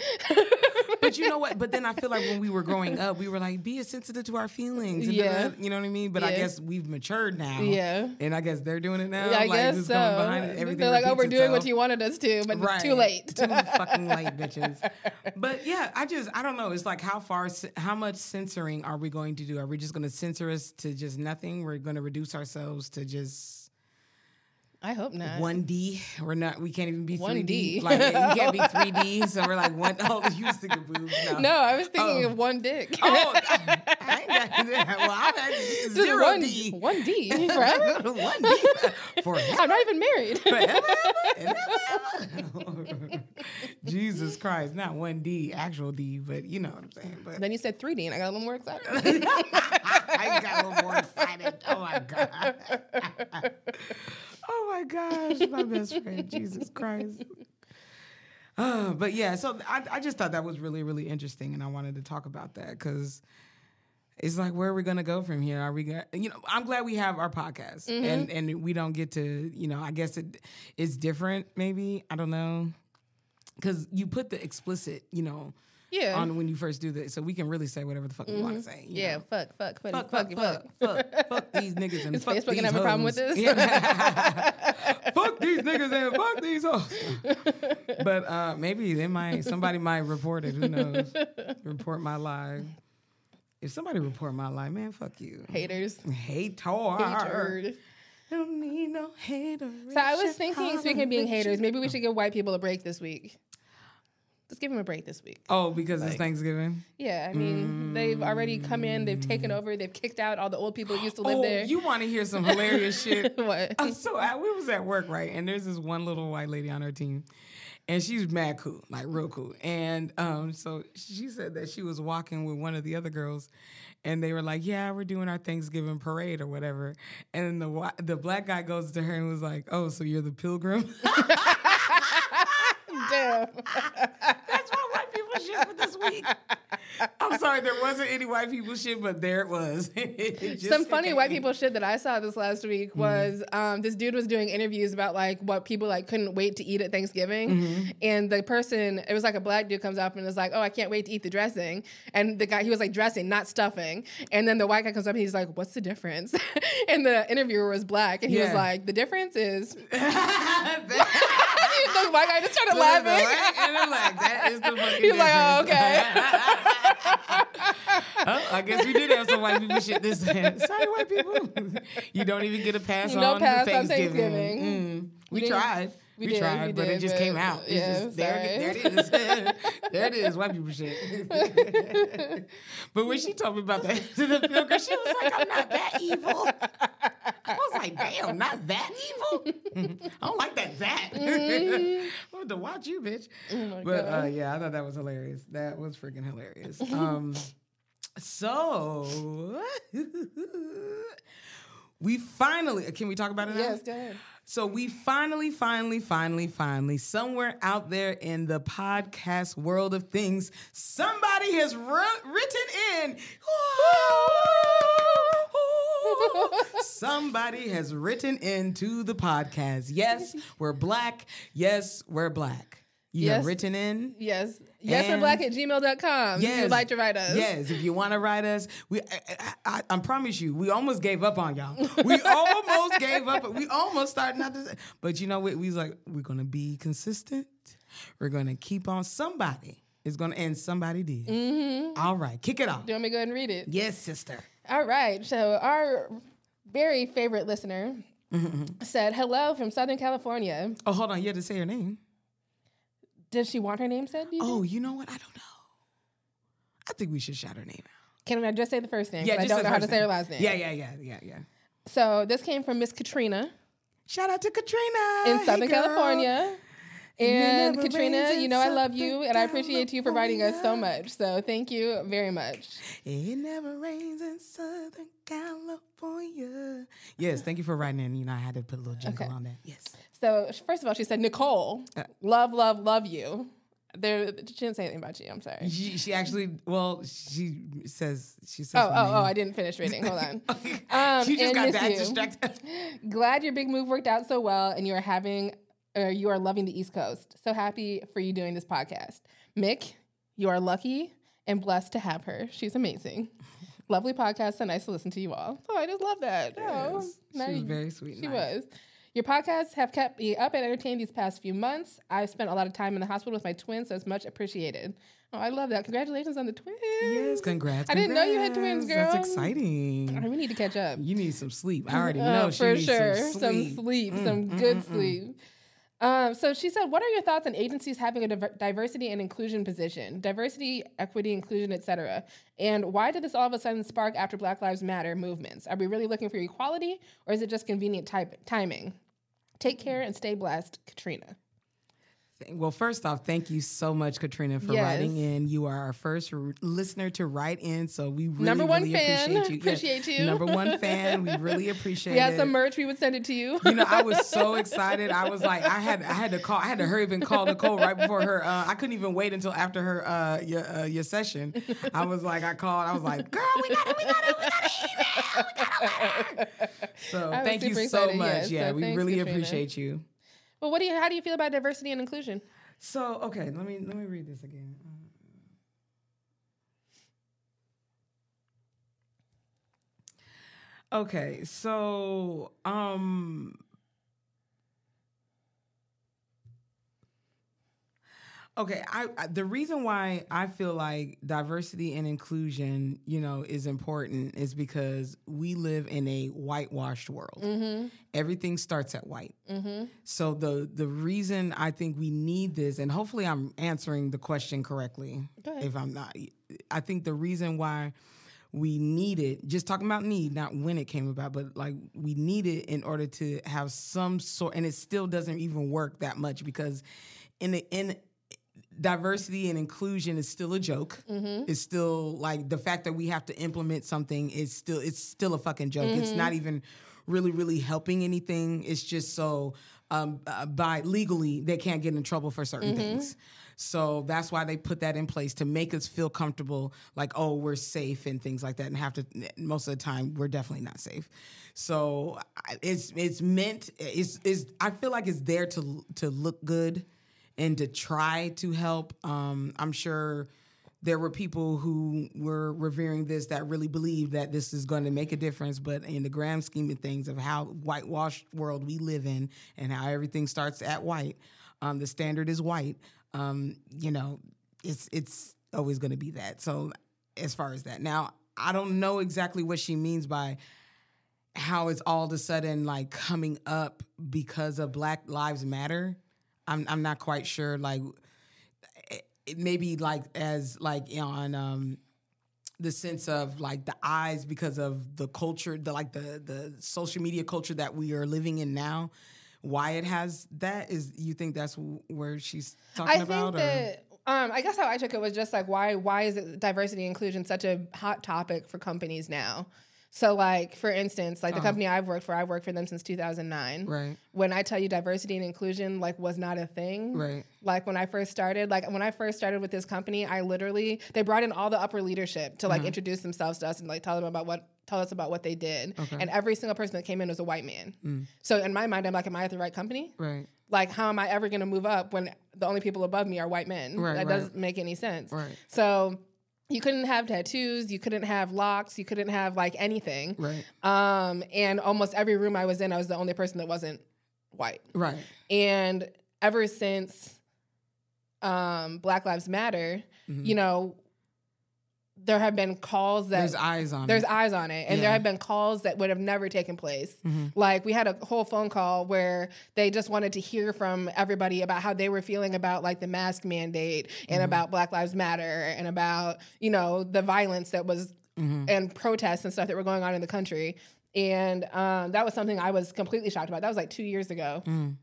But you know what? But then I feel like when we were growing up, we were like, be as sensitive to our feelings. And yeah. You know what I mean? But yeah. I guess we've matured now. Yeah. And I guess they're doing it now. Yeah, I like, guess just so. Coming behind it, everything they're like, oh, we're doing itself. What you wanted us to, but right. It's too late. Too fucking late, bitches. But yeah, I just, I don't know. It's like how far, how much censoring are we going to do? Are we just going to censor us to just nothing? We're going to reduce ourselves to just I hope not. one D. We're not, we can't even be one D. three D. Like, we can't be three D, so we're like one. Oh, you was thinking boobs. No. no, I was thinking oh. of one dick. Oh, I, I ain't got that. Well, I'm at just zero one, D. one D forever? one D forever. I'm not even married. Forever, ever, ever, ever. Jesus Christ, not one D, actual D, but you know what I'm saying. But then you said three D, and I got a little more excited. I got a little more excited. Oh, my God. Oh my gosh, my best friend, Jesus Christ. Uh, but yeah, so I, I just thought that was really, really interesting, and I wanted to talk about that because it's like, where are we gonna go from here? Are we gonna, you know? I'm glad we have our podcast, mm-hmm. and and we don't get to, you know. I guess it it's different, maybe. I don't know, because you put the explicit, you know. Yeah. On when you first do this, so we can really say whatever the fuck mm-hmm. we want to say. Yeah, know? fuck, fuck, fuck, fuck, fuck, fuck, fuck, fuck, fuck these niggas and Is fuck Facebook these hoes. Facebook gonna have hoes. A problem with this? Yeah. Fuck these niggas and fuck these hoes. But uh, maybe they might. Somebody might report it. Who knows? Report my live. If somebody report my live, man, fuck you. Haters. Hater. Hater. Don't need no hater. So I was thinking, speaking of being haters, maybe we should give white people a break this week. Let's give them a break this week. Oh, because like, it's Thanksgiving? Yeah, I mean, mm. they've already come in, they've taken over, they've kicked out all the old people who used to live oh, there. You want to hear some hilarious shit? What? Uh, so I, we was at work, right? And there's this one little white lady on her team, and she's mad cool, like real cool. And um, so she said that she was walking with one of the other girls, and they were like, "Yeah, we're doing our Thanksgiving parade or whatever." And then the the black guy goes to her and was like, "Oh, so you're the pilgrim?" Damn. That's why white people shit for this week. I'm sorry, there wasn't any white people shit, but there it was. It Some funny came. White people shit that I saw this last week was mm-hmm. um, this dude was doing interviews about like what people like couldn't wait to eat at Thanksgiving, mm-hmm. and the person, it was like a black dude comes up and is like, "Oh, I can't wait to eat the dressing," and the guy, he was like, "Dressing, not stuffing," and then the white guy comes up and he's like, "What's the difference?" And the interviewer was black, and he yeah. was like, "The difference is." The white guy just started laughing. And I'm like, that is the fucking He's difference. Like, oh, okay. Oh, I guess we did have some white people shit this time. Sorry, white people. You don't even get a pass, on, pass for on Thanksgiving. Thanksgiving. Mm. We, we tried. We, we did, tried, we but did, it just but came out. It's yeah, just, there, there it is. There it is, white people shit. But when she told me about that to the pilgrim, she was like, "I'm not that evil." I was like, "Damn, not that evil? I don't like that, that. Mm-hmm. I want to watch you, bitch." Oh but uh, yeah, I thought that was hilarious. That was freaking hilarious. Um, so, we finally, can we talk about it now? Yes, go ahead. So we finally, finally, finally, finally, somewhere out there in the podcast world of things, somebody has ru- written in. Somebody has written into the podcast. Yes, we're black. Yes, we're black. You yes. have written in? Yes. Yes, we're black at gmail dot com. Yes. If you'd like to write us. Yes, if you want to write us. we I, I, I promise you, we almost gave up on y'all. We almost gave up. We almost started not to say. But you know what? We, we was like, we're going to be consistent. We're going to keep on. Somebody is going to, and somebody did. Mm-hmm. All right, kick it off. Do you want me to go ahead and read it? Yes, sister. All right. So our very favorite listener mm-hmm. said, "Hello from Southern California." Oh, hold on. You had to say her name. Does she want her name said? You oh, think? You know what? I don't know. I think we should shout her name out. Can I just say the first name? Yeah, just I don't know how to name. Say her last name. Yeah, yeah, yeah, yeah, yeah. So this came from Miss Katrina. Shout out to Katrina in Southern hey, California. And Katrina, you know I love you, and I appreciate you providing us so much. So thank you very much. It never rains in Southern California. Yes, thank you for writing in. You know, I had to put a little jingle okay. on that. Yes. So first of all, she said, Nicole, uh, love, love, love you. There, she didn't say anything about you. I'm sorry. She, she actually, well, she says, she says. Oh, oh, name. oh, I didn't finish reading. Hold on. um, she just got that you. distracted. Glad your big move worked out so well and you are having, or you are loving the East Coast. So happy for you doing this podcast. Mick, you are lucky and blessed to have her. She's amazing. Lovely podcast. So nice to listen to you all. Oh, I just love that. Oh, yes. nice. She was very sweet. She nice. was. Your podcasts have kept me up and entertained these past few months. I've spent a lot of time in the hospital with my twins, so it's much appreciated. Oh, I love that. Congratulations on the twins. Yes, congrats. I didn't congrats. know you had twins, girl. That's exciting. Right, we need to catch up. You need some sleep. I already know uh, she for needs sure. some sleep. Some sleep, mm, some mm, good mm, sleep. Mm. Um, so she said, what are your thoughts on agencies having a diver- diversity and inclusion position? Diversity, equity, inclusion, et cetera. And why did this all of a sudden spark after Black Lives Matter movements? Are we really looking for equality, or is it just convenient type- timing? Take care and stay blessed, Katrina. Well, first off, thank you so much, Katrina, for yes. writing in. You are our first r- listener to write in, so we really, Number one really fan. appreciate you. Appreciate yeah. you. Number one fan. We really appreciate it. We had it. some merch. We would send it to you. You know, I was so excited. I was like, I had I had to call. I had to hurry up and call Nicole right before her. Uh, I couldn't even wait until after her uh, your, uh, your session. I was like, I called. I was like, girl, we got it. We got it. We got it. We got it. So thank you so excited, much. Yes, yeah, so we thanks, really Katrina. appreciate you. Well, what do you? How do you feel about diversity and inclusion? So, okay, let me let me read this again. Okay, so um, okay, I, I the reason why I feel like diversity and inclusion, you know, is important is because we live in a whitewashed world. Mm-hmm. Everything starts at white. Mm-hmm. So the the reason I think we need this, and hopefully I'm answering the question correctly. Go ahead. If I'm not, I think the reason why we need it, just talking about need, not when it came about, but like we need it in order to have some sort, and it still doesn't even work that much because in the in diversity and inclusion is still a joke. Mm-hmm. It's still like the fact that we have to implement something is still it's still a fucking joke. Mm-hmm. It's not even really, really helping anything. It's just so um, uh, by legally they can't get in trouble for certain mm-hmm. things. So that's why they put that in place to make us feel comfortable, like, oh, we're safe and things like that. And have to most of the time we're definitely not safe. So it's it's meant it's is I feel like it's there to to look good. And to try to help, um, I'm sure there were people who were revering this that really believed that this is going to make a difference. But in the grand scheme of things of how whitewashed world we live in and how everything starts at white, um, the standard is white. Um, you know, it's it's always going to be that. So as far as that, now I don't know exactly what she means by how it's all of a sudden like coming up because of Black Lives Matter. I'm I'm not quite sure. Like, it, it maybe like as like you know, on um, the sense of like the eyes because of the culture, the like the the social media culture that we are living in now. Why it has that is you think that's where she's talking I about? I think that um, I guess how I took it was just like why why is it diversity and inclusion such a hot topic for companies now? So, like, for instance, like the uh-huh. company I've worked for, I worked for them since two thousand nine. Right. When I tell you diversity and inclusion, like, was not a thing. Right. Like, when I first started, like, when I first started with this company, I literally, they brought in all the upper leadership to, like, uh-huh. introduce themselves to us and, like, tell them about what, tell us about what they did. Okay. And every single person that came in was a white man. Mm. So, in my mind, I'm like, am I at the right company? Right. Like, how am I ever going to move up when the only people above me are white men? Right, that right. doesn't make any sense. Right. So... you couldn't have tattoos, you couldn't have locks, you couldn't have, like, anything. Right. Um, and almost every room I was in, I was the only person that wasn't white. Right. And ever since um, Black Lives Matter, mm-hmm. you know, there have been calls that... There's eyes on there's it. There's eyes on it. And yeah. there have been calls that would have never taken place. Mm-hmm. Like, we had a whole phone call where they just wanted to hear from everybody about how they were feeling about, like, the mask mandate and mm-hmm. about Black Lives Matter and about, you know, the violence that was... Mm-hmm. and protests and stuff that were going on in the country. And um, that was something I was completely shocked about. That was, like, two years ago. Mm.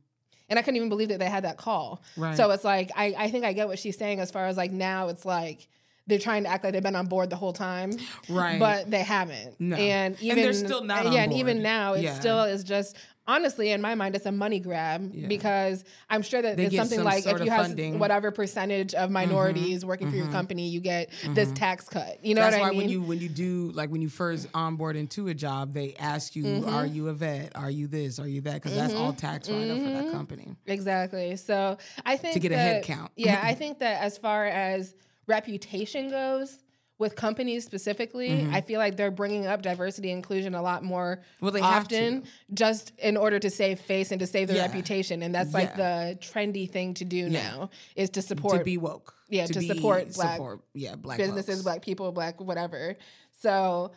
And I couldn't even believe that they had that call. Right. So it's like, I, I think I get what she's saying as far as like now it's like, they're trying to act like they've been on board the whole time. Right. But they haven't. No. And even and they're still not on yeah, board. And even now, it yeah. still is just, honestly, in my mind, it's a money grab yeah. because I'm sure that they it's something some like if you have funding. Whatever percentage of minorities mm-hmm. working mm-hmm. for your company, you get mm-hmm. this tax cut. You know That's what I mean? That's why when you, when you do, like when you first onboard into a job, they ask you, mm-hmm. are you a vet? Are you this? Are you that? Because mm-hmm. that's all tax write-up mm-hmm. for that company. Exactly. So I think To get that, a head count. Yeah, I think that as far as reputation goes with companies specifically, mm-hmm. I feel like they're bringing up diversity and inclusion a lot more well, they often have to. Just in order to save face and to save their yeah. reputation. And that's yeah. like the trendy thing to do yeah. now is to support. To be woke. Yeah, to, to support black support, yeah, black businesses, folks. Black people, black whatever. So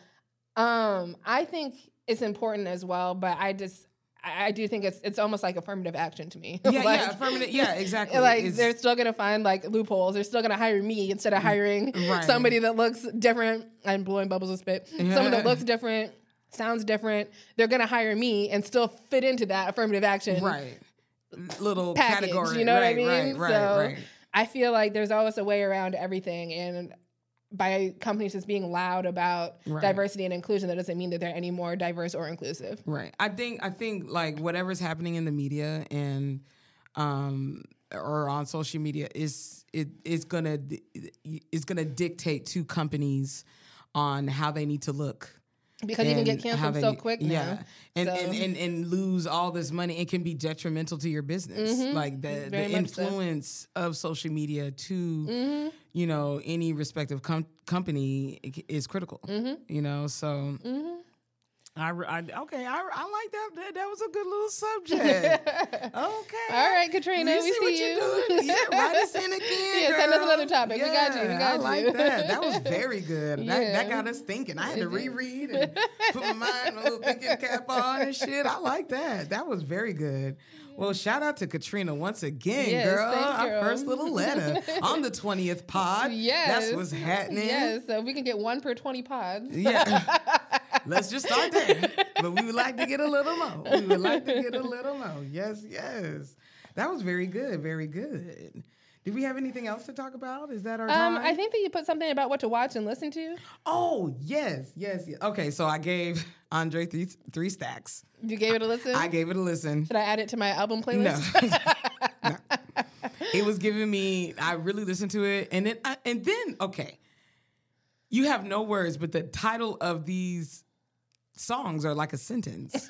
um, I think it's important as well, but I just... I do think it's it's almost like affirmative action to me. Yeah, like, yeah, affirmative. Yeah, exactly. Like it's, they're still gonna find like loopholes. They're still gonna hire me instead of hiring right. somebody that looks different. I'm blowing bubbles with spit. Yeah. Someone that looks different, sounds different. They're gonna hire me and still fit into that affirmative action. Right. Little package, category. You know right, what I mean? Right, right, so right. I feel like there's always a way around everything, and by companies just being loud about right. diversity and inclusion, that doesn't mean that they're any more diverse or inclusive. Right. I think, I think like whatever's happening in the media and, um, or on social media is, it, it's gonna, it's gonna dictate to companies on how they need to look. Because you can get canceled they, so quick now. Yeah. And, so. and, and, and lose all this money. It can be detrimental to your business. Mm-hmm. Like the, the influence so. Of social media to, mm-hmm. you know, any respective com- company is critical, mm-hmm. you know, so... Mm-hmm. I, I, okay, I, I like that. that. That was a good little subject. Okay. All right, Katrina, we, we see, see what you. You're doing. Yeah, write us in again, Yeah, girl. Send us another topic. Yeah, we got you. We got I you. I like that. That was very good. Yeah. That, that got us thinking. I had to reread and put my mind a little thinking cap on and shit. I like that. That was very good. Well, shout out to Katrina once again, yes, girl. Our girl. First little letter on the twentieth pod. Yes. That's what's happening. Yes, so we can get one per twenty pods. Yeah. Let's just start there. But we would like to get a little more. We would like to get a little more. Yes, yes. That was very good, very good. Did we have anything else to talk about? Is that our time? Um, I think that you put something about what to watch and listen to. Oh, yes, yes, yes. Okay, so I gave Andre three, three stacks. You gave it a listen? I gave it a listen. Should I add it to my album playlist? No. No. It was giving me, I really listened to it. And then, I, and then okay, you have no words, but the title of these songs are like a sentence.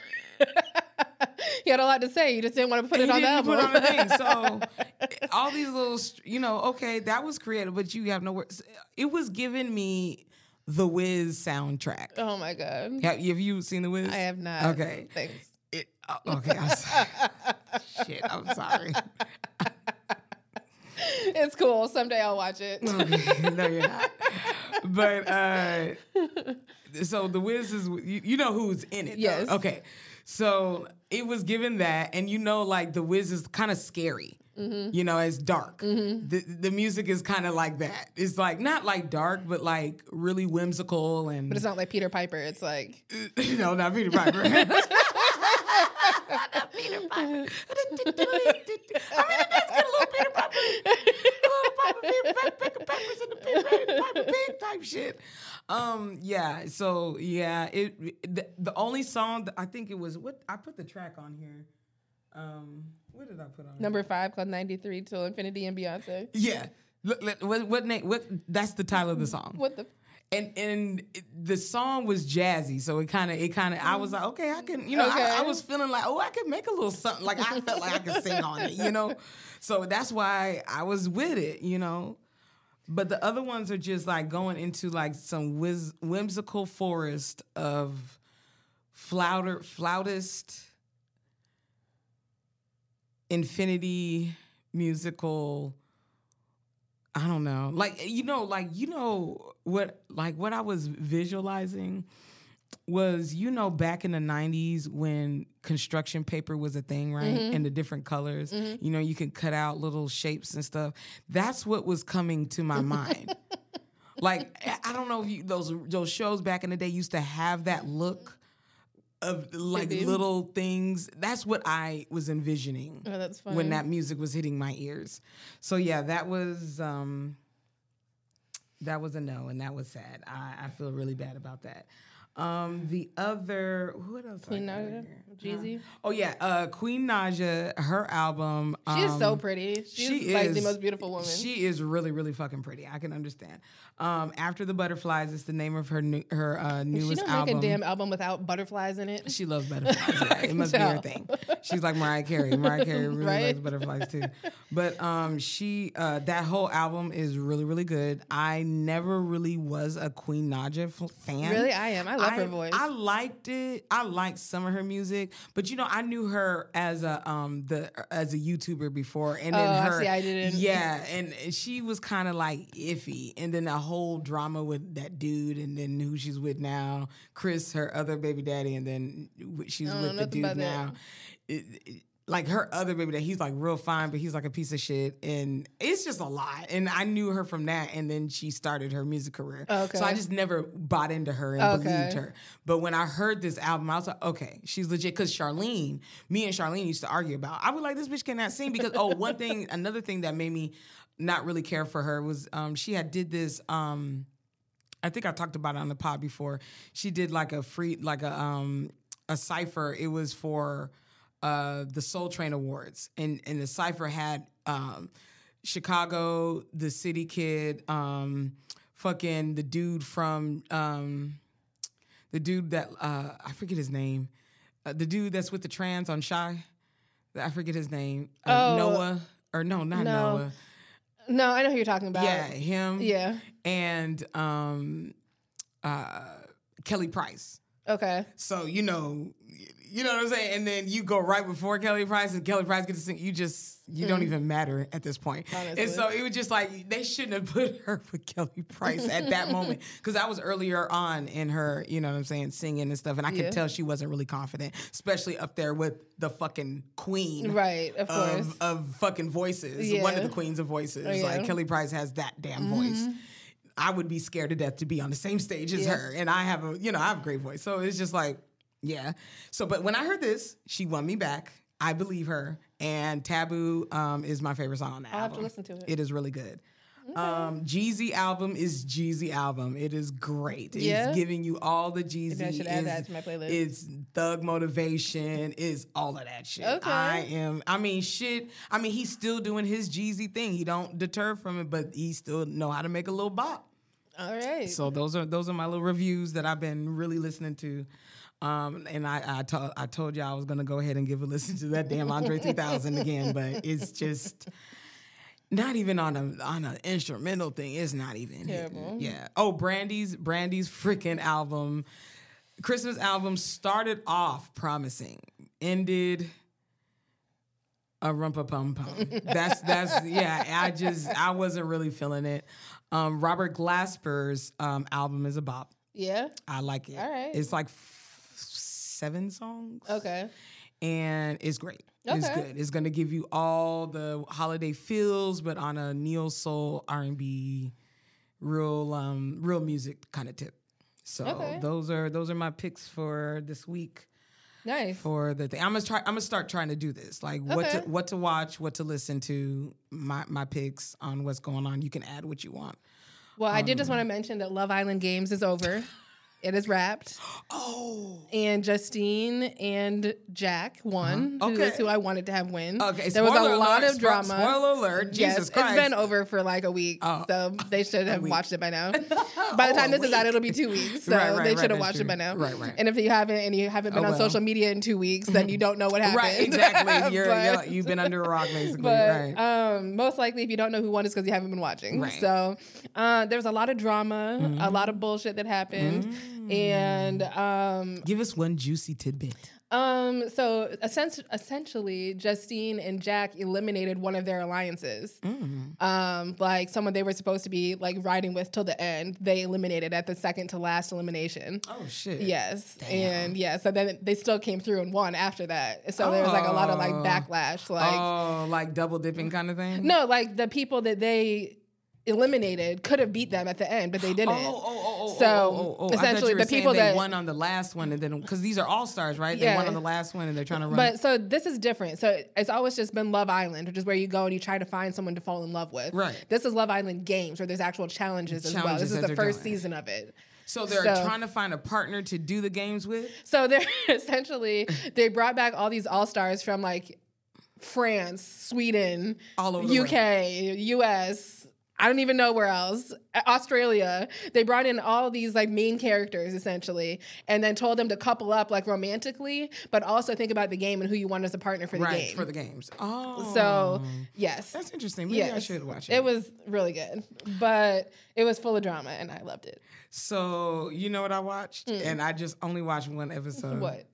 You had a lot to say. You just didn't want to put and it on the album. Put on the thing. So all these little, you know, okay, that was creative, but you have no words. It was giving me The Wiz soundtrack. Oh my God. Have, have you seen The Wiz? I have not. Okay. Thanks. It, oh, okay. I'm sorry. Shit. I'm sorry. It's cool. Someday I'll watch it. Okay. No, you're not. But uh, so The Wiz is, you, you know who's in it. Yes. Though. Okay. So it was given that, and you know, like The Wiz is kind of scary. Mm-hmm. You know, it's dark. Mm-hmm. The the music is kind of like that. It's like not like dark, but like really whimsical and. But it's not like Peter Piper. It's like. No, not Peter Piper. Not Peter Piper. I mean, that's good little Peter Piper. Little Piper, Peter Piper, Peppers in the Peter Piper Pig type shit. Um, yeah. So yeah, it the, the only song that I think it was what I put the track on here. Um, what did I put on? Number here? Five called ninety-three Till Infinity and Beyonce. Yeah. Look, look, what what name? What? That's the title of the song. What the. And and the song was jazzy, so it kind of it kind of I was like, okay, I can, you know, okay. I, I was feeling like, oh, I could make a little something. Like I felt like I could sing on it, you know. So that's why I was with it, you know. But the other ones are just like going into like some whiz, whimsical forest of flouter, flautist, infinity musical. I don't know, like you know, like you know. What like what I was visualizing was, you know, back in the nineties when construction paper was a thing, right? Mm-hmm. And the different colors, mm-hmm. you know, you can cut out little shapes and stuff. That's what was coming to my mind. Like I don't know if you, those those shows back in the day used to have that look of like little things. That's what I was envisioning oh, that's funny. when that music was hitting my ears. So yeah, that was um, that was a no, and that was sad. I, I feel really bad about that. Um, the other, what else? Queen Naja, Jeezy. Oh yeah, uh, Queen Naja. Her album. Um, she is so pretty. She's she like is, the most beautiful woman. She is really, really fucking pretty. I can understand. Um, After the Butterflies is the name of her new, her uh, newest album. She don't album. make a damn album without butterflies in it. She loves butterflies. Right? It must be her thing. She's like Mariah Carey. Mariah Carey really right? loves butterflies too. But um, she uh, that whole album is really, really good. I never really was a Queen Naja f- fan. Really, I am. I love I, her voice. I liked it. I liked some of her music, but you know, I knew her as a um the as a YouTuber before, and then oh, her see, I didn't. yeah, and she was kind of like iffy, and then the whole drama with that dude, and then who she's with now, Chris, her other baby daddy, and then she's oh, with the dude now. It, it, like her other baby daddy, he's like real fine, but he's like a piece of shit, and it's just a lot. And I knew her from that, and then she started her music career. Okay. So I just never bought into her and okay. believed her. But when I heard this album, I was like, okay, she's legit. Because Charlene, me and Charlene used to argue about, I would like, this bitch cannot sing because oh, one thing, another thing that made me not really care for her was um, she had did this. Um, I think I talked about it on the pod before. She did like a free, like a um, a cipher. It was for. Uh, the Soul Train Awards, and and the cipher had um, Chicago, the City Kid, um, fucking the dude from um, the dude that uh, I forget his name, uh, the dude that's with the trans on Shy, I forget his name, uh, oh. Noah or no, not no. Noah, no, I know who you're talking about, yeah, him, yeah, and um, uh, Kelly Price. Okay. So, you know, you know what I'm saying? And then you go right before Kelly Price, and Kelly Price gets to sing. You just, you mm. don't even matter at this point. Honestly. And so it was just like, they shouldn't have put her with Kelly Price at that moment. Because I was earlier on in her, you know what I'm saying, singing and stuff. And I could yeah. tell she wasn't really confident, especially up there with the fucking queen. Right, of course. Of, of fucking voices. Yeah. One of the queens of voices. Oh, yeah. Like, Kelly Price has that damn mm-hmm. voice. I would be scared to death to be on the same stage as yeah. her. And I have a, you know, I have a great voice. So it's just like, yeah. So, but when I heard this, she won me back. I believe her. And Taboo um, is my favorite song on that I'll album. I'll have to listen to it. It is really good. Okay. Um, Jeezy album is Jeezy album. It is great. It's yeah. giving you all the Jeezy. I should add that to my playlist. It's thug motivation. It's all of that shit. Okay. I am. I mean, shit. I mean, he's still doing his Jeezy thing. He don't deter from it, but he still know how to make a little bop. All right. So those are those are my little reviews that I've been really listening to. Um, and I, I, to, I told y'all I was gonna go ahead and give a listen to that damn Andre three thousand again, but it's just. Not even on a on an instrumental thing. It's not even terrible. Hitting. Yeah. Oh, Brandy's Brandy's freaking album, Christmas album started off promising, ended a rumpa pum pum. That's that's yeah. I just I wasn't really feeling it. Um, Robert Glasper's um, album is a bop. Yeah, I like it. All right, it's like f- seven songs. Okay, and it's great. Okay. It's good. It's going to give you all the holiday feels, but on a neo soul R and B, real um, real music kind of tip. So okay. those are those are my picks for this week. Nice. For the thing, I'm gonna try. I'm gonna start trying to do this. Like okay. what to, what to watch, what to listen to. My my picks on what's going on. You can add what you want. Well, um, I did just want to mention that Love Island Games is over. It is wrapped. Oh. And Justine and Jack won. Uh-huh. Okay. Who is who I wanted to have win. Okay. There was a lot alert, of drama. Spoiler alert. Yes, Jesus Christ. It's been over for like a week. Oh. So they should have watched it by now. By the oh, time this week. is out, it'll be two weeks. So right, right, they should have right, watched true. it by now. Right, right. And if you haven't and you haven't been oh, on well. social media in two weeks, then you don't know what happened. Right, exactly. You're, but, you're, you've been under a rock, basically. But, right. Um, most likely, if you don't know who won, it's because you haven't been watching. Right. So uh, there was a lot of drama, mm-hmm. a lot of bullshit that happened. Mm-hmm. And um, give us one juicy tidbit. Um, so essentially, Justine and Jack eliminated one of their alliances. Mm. Um, like someone they were supposed to be like riding with till the end, they eliminated at the second to last elimination. Oh shit! Yes, damn. And yeah, so then they still came through and won after that. So oh. there was like a lot of like backlash, like oh, like double dipping kind of thing. No, like the people that they eliminated could have beat them at the end, but they didn't. Oh, oh, oh, oh. oh, so oh, oh, oh. essentially, the people they that won on the last one, and then because these are all stars, right? Yeah. They won on the last one, and they're trying to run. But so this is different. So it's always just been Love Island, which is where you go and you try to find someone to fall in love with. Right. This is Love Island Games, where there's actual challenges, challenges as well. This is the first doing. season of it. So they're so, trying to find a partner to do the games with? So they're essentially, they brought back all these all-stars from like France, Sweden, all over U K, the U S, I don't even know where else, Australia. They brought in all these like main characters essentially and then told them to couple up like romantically, but also think about the game and who you want as a partner for the right, game. for the games. Oh. So, yes. That's interesting. Maybe yes. I should watch it. It was really good, but it was full of drama and I loved it. So, you know what I watched? Mm. And I just only watched one episode. What?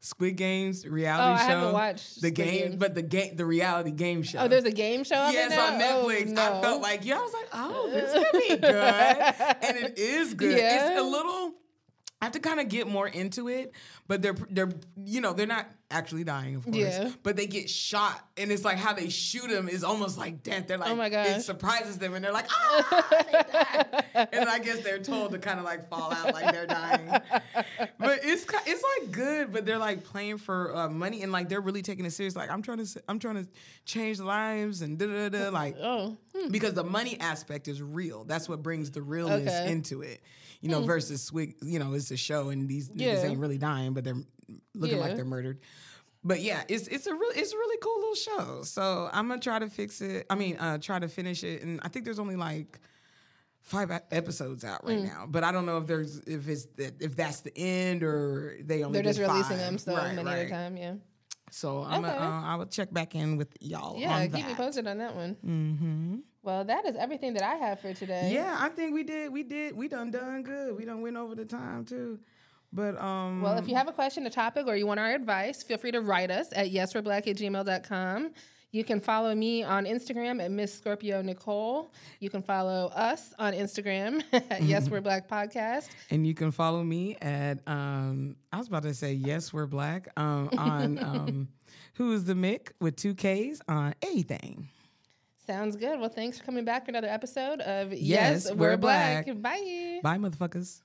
Squid Games reality oh, show. I haven't watched the Squid game, Games. But the game, the reality game show. Oh, there's a game show. Up yes, on Netflix. Oh, no. I felt like yeah, I was like, oh, this could be good, and it is good. Yeah. It's a little. I have to kind of get more into it, but they're they're you know they're not actually dying, of course, yeah. but they get shot, and it's like how they shoot them is almost like death. They're like, oh my gosh. It surprises them, and they're like, ah, they died. And I guess they're told to kind of like fall out like they're dying. But it's it's like good, but they're like playing for uh, money and like they're really taking it serious. Like I'm trying to I'm trying to change lives and da da da like oh. hmm. because the money aspect is real. That's what brings the realness okay. into it. You know, hmm. versus Swig, you know, it's a show and these yeah. niggas ain't really dying, but they're looking yeah. like they're murdered. But yeah, it's it's a really it's a really cool little show. So I'm gonna try to fix it. I mean, uh, try to finish it. And I think there's only like five episodes out right mm. now. But I don't know if there's if it's if that's the end or they only they're just five. Releasing them so right, many right. at a time. Yeah. So I'm okay. a, uh, I will check back in with y'all. Yeah, on that. Keep me posted on that one. Mm-hmm. Well, that is everything that I have for today. Yeah, I think we did. We did. We done done good. We done went over the time too. But um, well, if you have a question, a topic, or you want our advice, feel free to write us at yes we're black at gmail dot com. You can follow me on Instagram at Miss Scorpio Nicole. You can follow us on Instagram at Yes We're Black Podcast. And you can follow me at um, I was about to say Yes We're Black um, on um, Who Is the Mick with two K's on anything. Sounds good. Well, thanks for coming back for another episode of Yes, yes We're, We're Black. Black. Bye. Bye, motherfuckers.